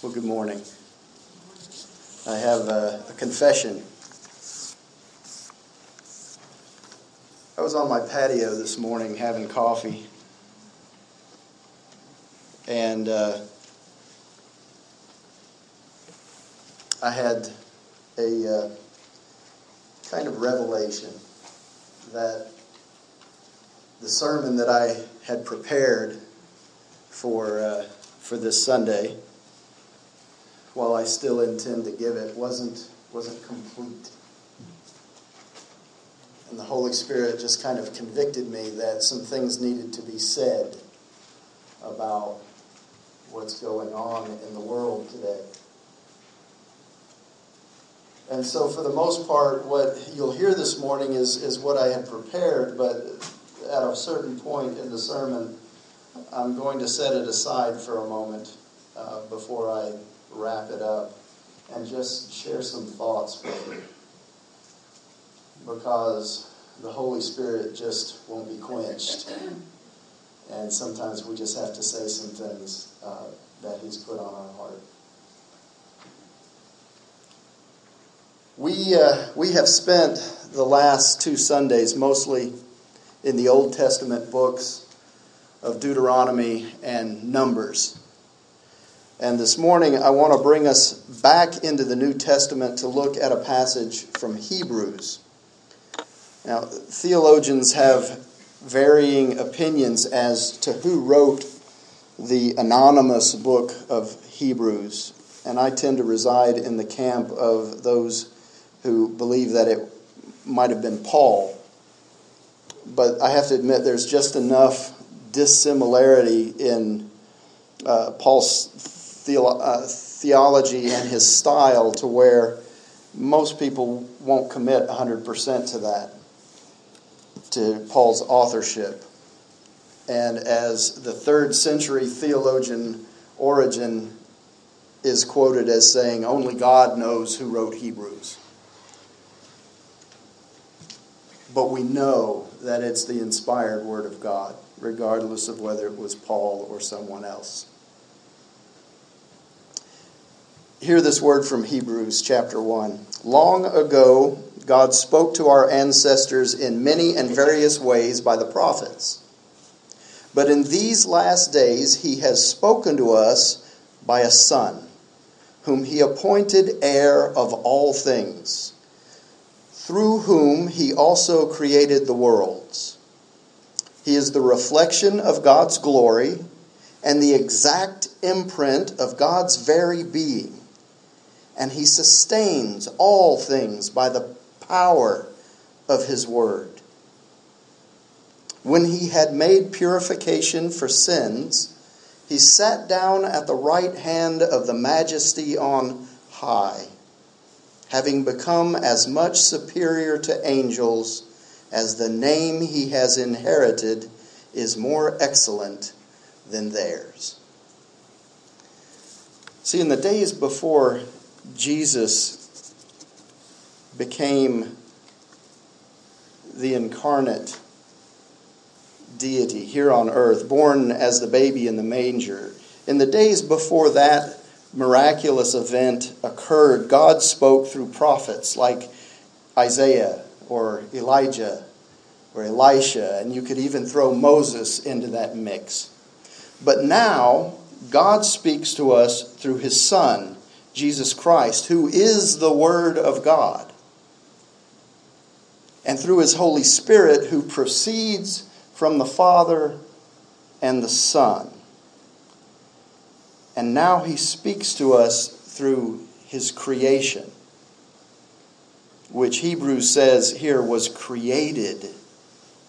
Well, good morning. I have a confession. I was on my patio this morning having coffee, and I had a kind of revelation that the sermon that I had prepared for this Sunday, while I still intend to give it, wasn't complete. And the Holy Spirit just kind of convicted me that some things needed to be said about what's going on in the world today. And so for the most part, what you'll hear this morning is what I had prepared, but at a certain point in the sermon, I'm going to set it aside for a moment before I wrap it up and just share some thoughts with you, because the Holy Spirit just won't be quenched, and sometimes we just have to say some things that He's put on our heart. We have spent the last two Sundays mostly in the Old Testament books of Deuteronomy and Numbers. And this morning I want to bring us back into the New Testament to look at a passage from Hebrews. Now, theologians have varying opinions as to who wrote the anonymous book of Hebrews. And I tend to reside in the camp of those who believe that it might have been Paul. But I have to admit, there's just enough dissimilarity in Paul's theology and his style to where most people won't commit 100% to that, to Paul's authorship. And as the 3rd century theologian Origen is quoted as saying, only God knows who wrote Hebrews. But we know that it's the inspired Word of God, regardless of whether it was Paul or someone else. Hear this word from Hebrews chapter 1. Long ago, God spoke to our ancestors in many and various ways by the prophets. But in these last days, He has spoken to us by a Son, whom He appointed heir of all things, through whom He also created the worlds. He is the reflection of God's glory and the exact imprint of God's very being. And He sustains all things by the power of His word. When He had made purification for sins, He sat down at the right hand of the Majesty on high, having become as much superior to angels as the name He has inherited is more excellent than theirs. See, in the days before Jesus became the incarnate deity here on earth, born as the baby in the manger, in the days before that miraculous event occurred, God spoke through prophets like Isaiah or Elijah or Elisha, and you could even throw Moses into that mix. But now, God speaks to us through His Son, Jesus Christ, who is the Word of God, and through His Holy Spirit, who proceeds from the Father and the Son. And now He speaks to us through His creation, which Hebrews says here was created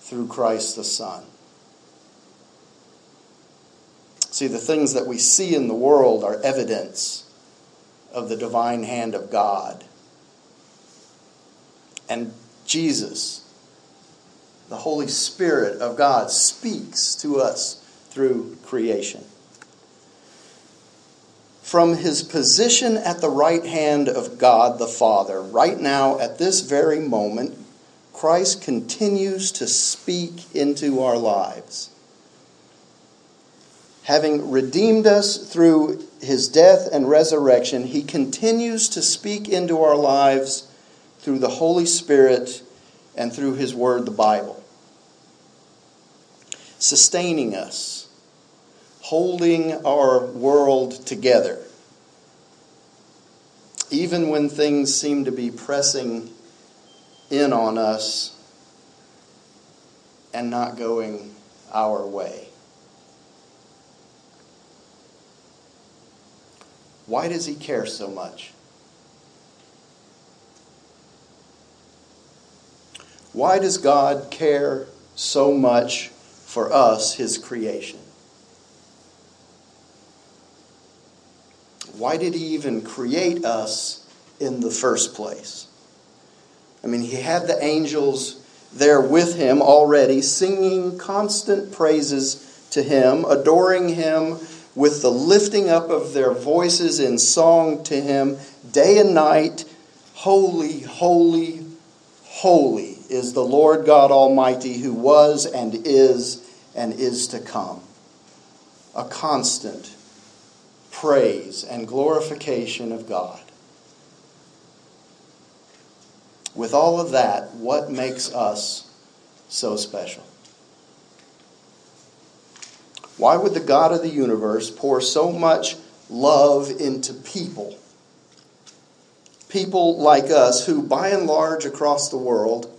through Christ the Son. See, the things that we see in the world are evidence of the divine hand of God. And Jesus, the Holy Spirit of God, speaks to us through creation. From His position at the right hand of God the Father, right now at this very moment, Christ continues to speak into our lives, having redeemed us through his death and resurrection, he continues to speak into our lives through the Holy Spirit and through his word, the Bible. Sustaining us, holding our world together. Even when things seem to be pressing in on us and not going our way. Why does he care so much? Why does God care so much for us, his creation? Why did he even create us in the first place? I mean, he had the angels there with him already, singing constant praises to him, adoring him with the lifting up of their voices in song to him day and night. Holy, holy, holy is the Lord God Almighty, who was and is to come. A constant praise and glorification of God. With all of that, what makes us so special? Why would the God of the universe pour so much love into people? People like us who, by and large, across the world,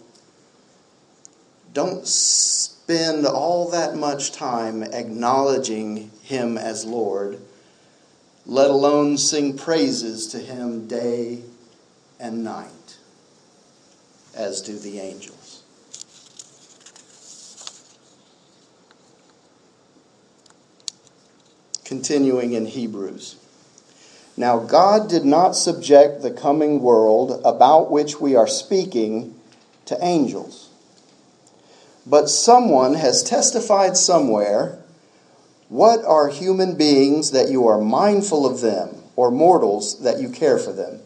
don't spend all that much time acknowledging him as Lord, let alone sing praises to him day and night, as do the angels. Continuing in Hebrews. Now God did not subject the coming world about which we are speaking to angels. But someone has testified somewhere, "What are human beings that you are mindful of them, or mortals that you care for them?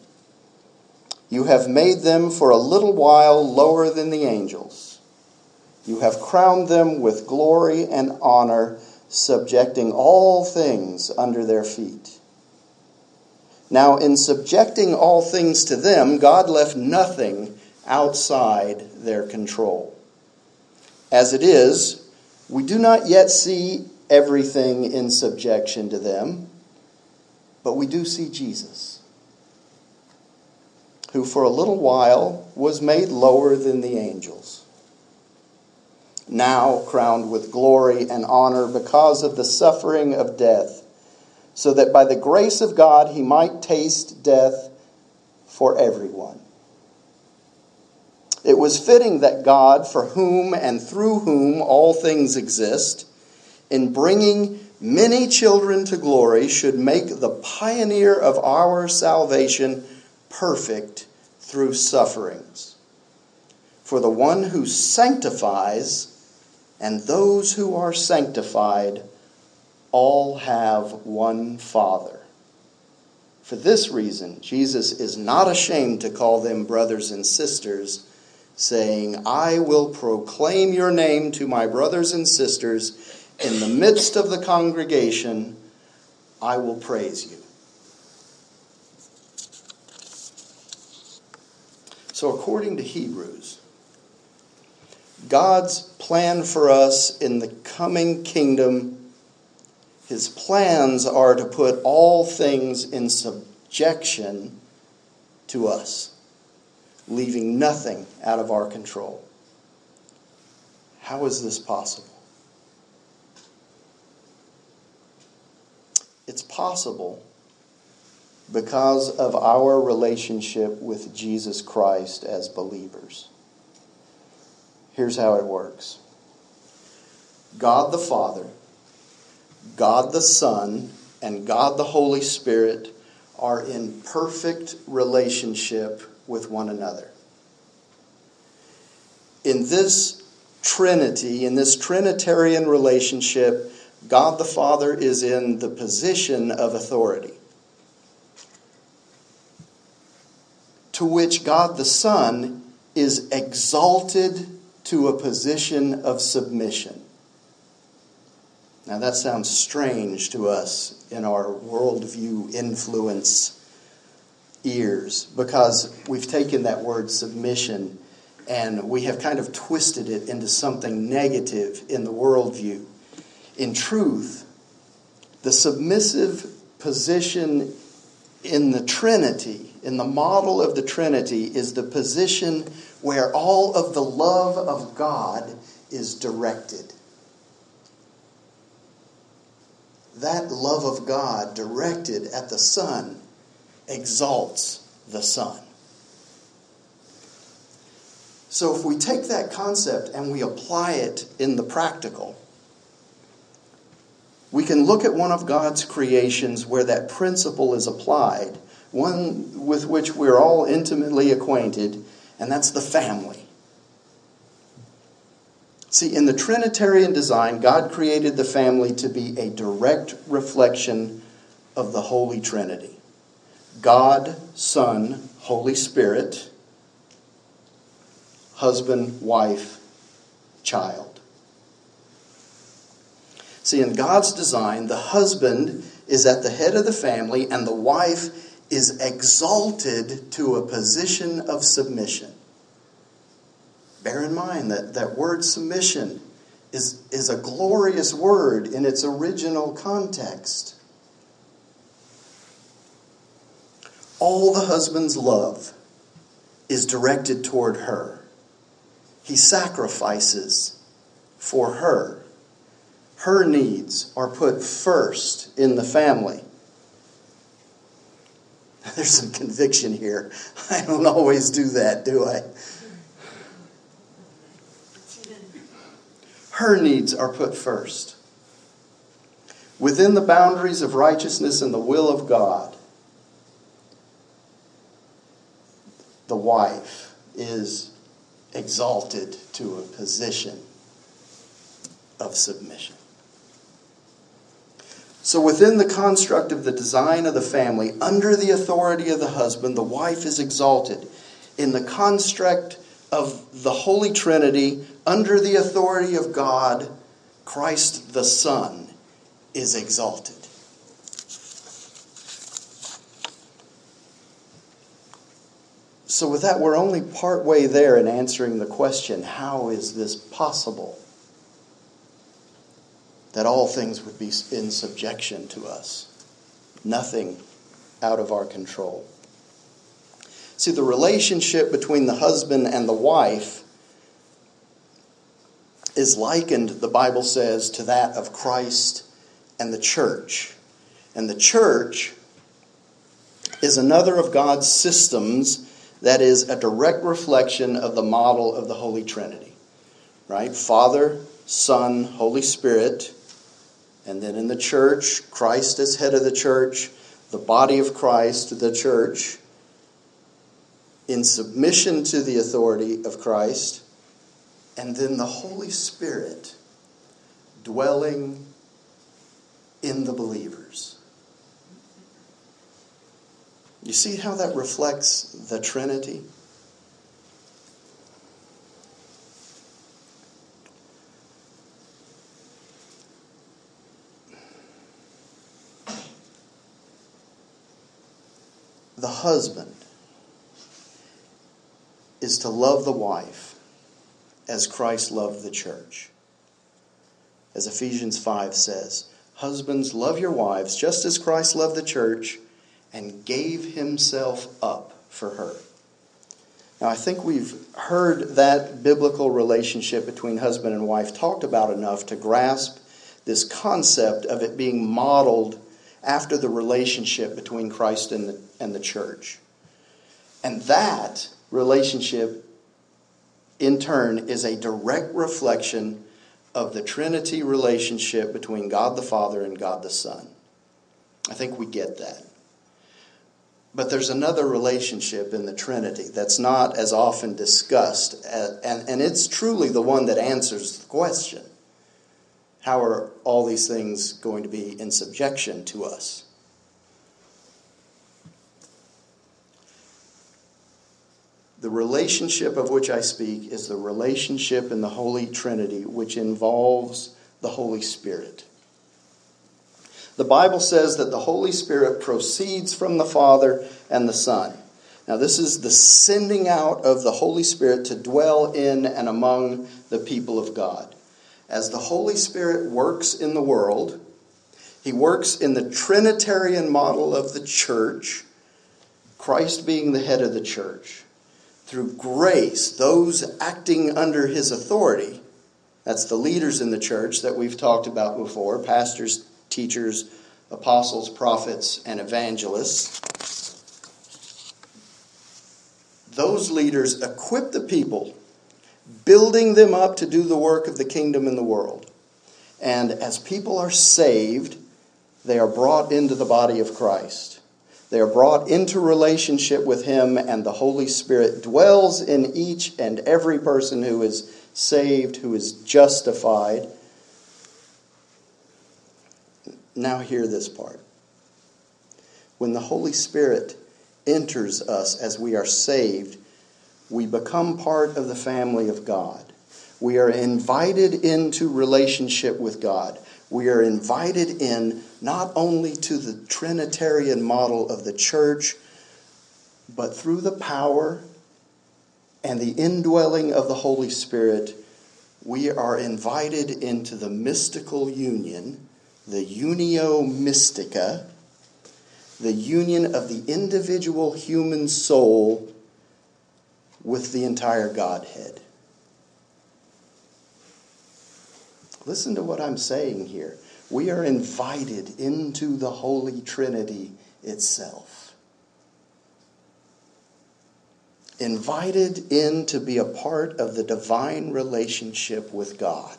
You have made them for a little while lower than the angels. You have crowned them with glory and honor, subjecting all things under their feet." Now, in subjecting all things to them, God left nothing outside their control. As it is, we do not yet see everything in subjection to them, but we do see Jesus, who for a little while was made lower than the angels, now crowned with glory and honor because of the suffering of death, so that by the grace of God he might taste death for everyone. It was fitting that God, for whom and through whom all things exist, in bringing many children to glory, should make the pioneer of our salvation perfect through sufferings. For the one who sanctifies and those who are sanctified all have one Father. For this reason, Jesus is not ashamed to call them brothers and sisters, saying, "I will proclaim your name to my brothers and sisters. In the midst of the congregation, I will praise you." So according to Hebrews, God's plan for us in the coming kingdom, his plans are to put all things in subjection to us, leaving nothing out of our control. How is this possible? It's possible because of our relationship with Jesus Christ as believers. Here's how it works. God the Father, God the Son, and God the Holy Spirit are in perfect relationship with one another. In this Trinity, in this Trinitarian relationship, God the Father is in the position of authority, to which God the Son is exalted to a position of submission. Now that sounds strange to us in our worldview influence ears, because we've taken that word submission and we have kind of twisted it into something negative in the worldview. In truth, the submissive position in the Trinity, in the model of the Trinity, is the position where all of the love of God is directed. That love of God directed at the Son exalts the Son. So if we take that concept and we apply it in the practical, we can look at one of God's creations where that principle is applied, one with which we're all intimately acquainted, and that's the family. See, in the Trinitarian design, God created the family to be a direct reflection of the Holy Trinity. God, Son, Holy Spirit, husband, wife, child. See, in God's design, the husband is at the head of the family and the wife is exalted to a position of submission. Bear in mind that that word submission is a glorious word in its original context. All the husband's love is directed toward her. He sacrifices for her. Her needs are put first in the family. There's some conviction here. I don't always do that, do I? Her needs are put first. Within the boundaries of righteousness and the will of God, the wife is exalted to a position of submission. So within the construct of the design of the family, under the authority of the husband, the wife is exalted. In the construct of the Holy Trinity, under the authority of God, Christ the Son is exalted. So with that, we're only partway there in answering the question, how is this possible? That all things would be in subjection to us. Nothing out of our control. See, the relationship between the husband and the wife is likened, the Bible says, to that of Christ and the church. And the church is another of God's systems that is a direct reflection of the model of the Holy Trinity. Right? Father, Son, Holy Spirit. And then in the church, Christ is head of the church, the body of Christ, the church, in submission to the authority of Christ, and then the Holy Spirit dwelling in the believers. You see how that reflects the Trinity? The husband is to love the wife as Christ loved the church. As Ephesians 5 says, "Husbands, love your wives just as Christ loved the church and gave himself up for her." Now, I think we've heard that biblical relationship between husband and wife talked about enough to grasp this concept of it being modeled after the relationship between Christ and the church. And that relationship, in turn, is a direct reflection of the Trinity relationship between God the Father and God the Son. I think we get that. But there's another relationship in the Trinity that's not as often discussed, and it's truly the one that answers the question. How are all these things going to be in subjection to us? The relationship of which I speak is the relationship in the Holy Trinity, which involves the Holy Spirit. the Bible says that the Holy Spirit proceeds from the Father and the Son. Now, this is the sending out of the Holy Spirit to dwell in and among the people of God. As the Holy Spirit works in the world, he works in the Trinitarian model of the church, Christ being the head of the church. Through grace, those acting under his authority, that's the leaders in the church that we've talked about before, pastors, teachers, apostles, prophets, and evangelists. Those leaders equip the people, building them up to do the work of the kingdom in the world. And as people are saved, they are brought into the body of Christ. They are brought into relationship with him, and the Holy Spirit dwells in each and every person who is saved, who is justified. Now hear this part. When the Holy Spirit enters us as we are saved, we become part of the family of God. We are invited into relationship with God. We are invited in not only to the Trinitarian model of the church, but through the power and the indwelling of the Holy Spirit, we are invited into the mystical union, the Unio Mystica, the union of the individual human soul with the entire Godhead. Listen to what I'm saying here. We are invited into the Holy Trinity itself. Invited in to be a part of the divine relationship with God.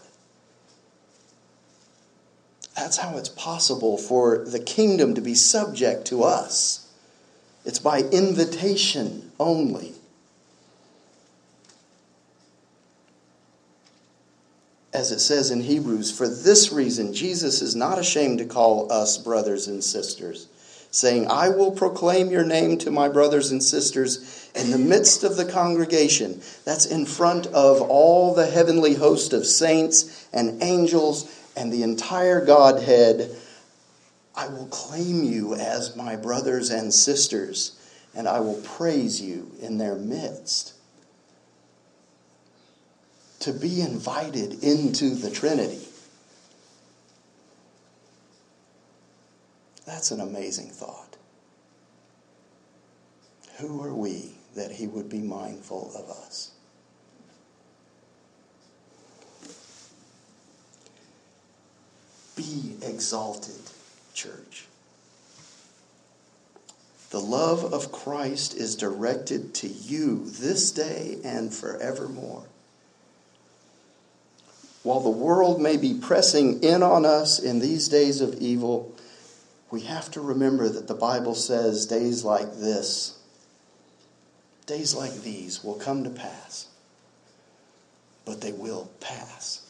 That's how it's possible for the kingdom to be subject to us. It's by invitation only. As it says in Hebrews, for this reason, Jesus is not ashamed to call us brothers and sisters, saying, I will proclaim your name to my brothers and sisters in the midst of the congregation. That's in front of all the heavenly host of saints and angels and the entire Godhead. I will claim you as my brothers and sisters, and I will praise you in their midst. To be invited into the Trinity. That's an amazing thought. Who are we that he would be mindful of us? Be exalted, church. The love of Christ is directed to you this day and forevermore. While the world may be pressing in on us in these days of evil, we have to remember that the Bible says days like this, days like these will come to pass, but they will pass.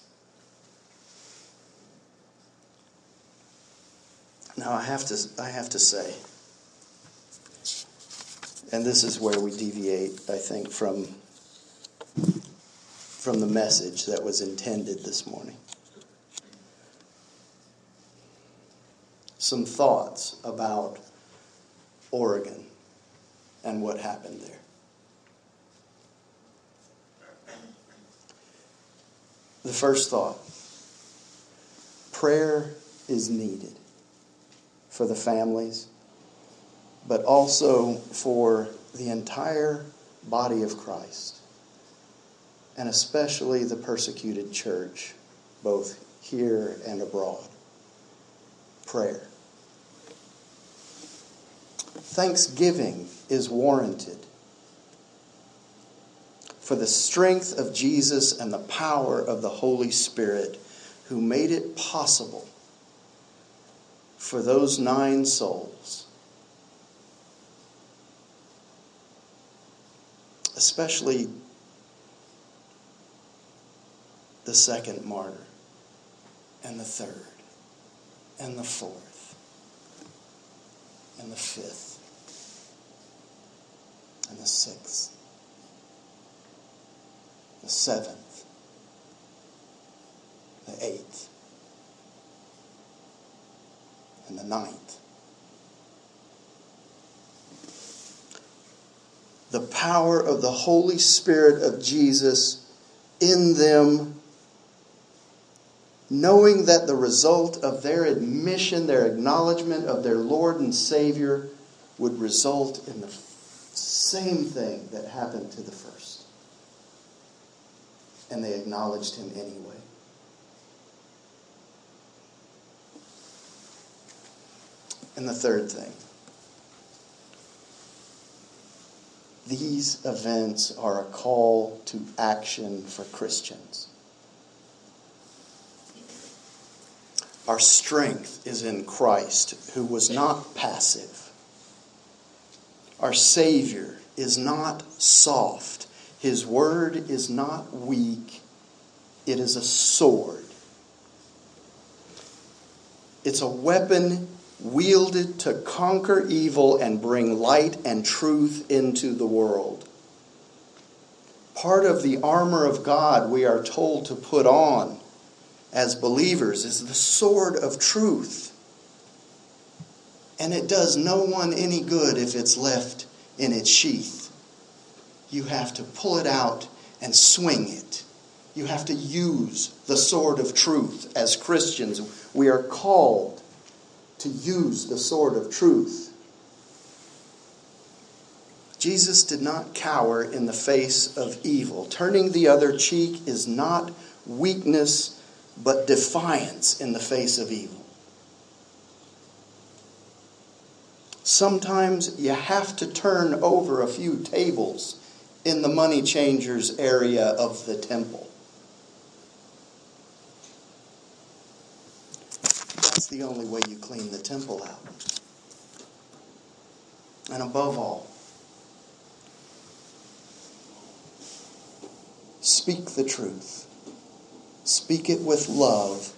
Now I have to say, and this is where we deviate, I think, from the message that was intended this morning. Some thoughts about Origen and what happened there. The first thought, prayer is needed for the families, but also for the entire body of Christ. And especially the persecuted church, both here and abroad. Prayer. Thanksgiving is warranted for the strength of Jesus and the power of the Holy Spirit, who made it possible for those 9 souls, especially the second martyr, and the third, and the fourth, and the fifth, and the sixth, the seventh, the eighth, and the ninth. The power of the Holy Spirit of Jesus in them, knowing that the result of their admission, their acknowledgement of their Lord and Savior would result in the same thing that happened to the first. And they acknowledged Him anyway. And the third thing. These events are a call to action for Christians. Our strength is in Christ, who was not passive. Our Savior is not soft. His word is not weak. It is a sword. It's a weapon wielded to conquer evil and bring light and truth into the world. Part of the armor of God we are told to put on as believers is the sword of truth. And it does no one any good if it's left in its sheath. You have to pull it out and swing it. You have to use the sword of truth. As Christians, we are called to use the sword of truth. Jesus did not cower in the face of evil. Turning the other cheek is not weakness, but defiance in the face of evil. Sometimes you have to turn over a few tables in the money changers area of the temple. The only way you clean the temple out. And above all, speak the truth. Speak it with love,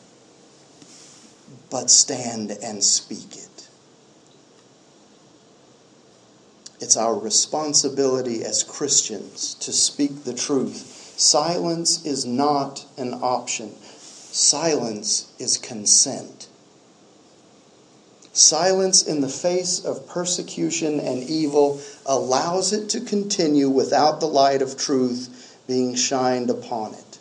but stand and speak it. It's our responsibility as Christians to speak the truth. Silence is not an option. Silence is consent. Silence in the face of persecution and evil allows it to continue without the light of truth being shined upon it.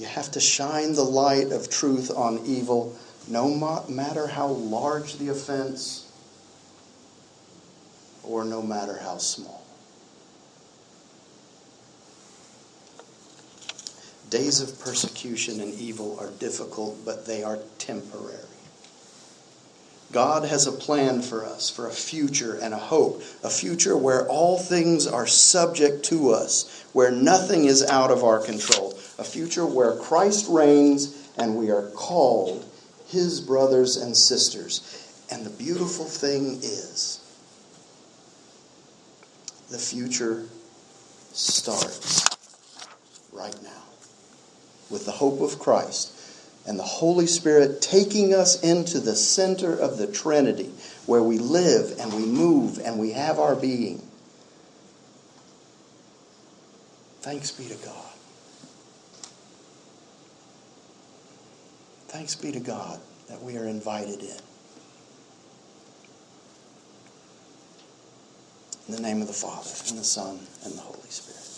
You have to shine the light of truth on evil, no matter how large the offense or no matter how small. Days of persecution and evil are difficult, but they are temporary. God has a plan for us, for a future and a hope, a future where all things are subject to us, where nothing is out of our control, a future where Christ reigns and we are called His brothers and sisters. And the beautiful thing is, the future starts right now with the hope of Christ. And the Holy Spirit taking us into the center of the Trinity, where we live and we move and we have our being. Thanks be to God. Thanks be to God that we are invited in. In the name of the Father, and the Son, and the Holy Spirit.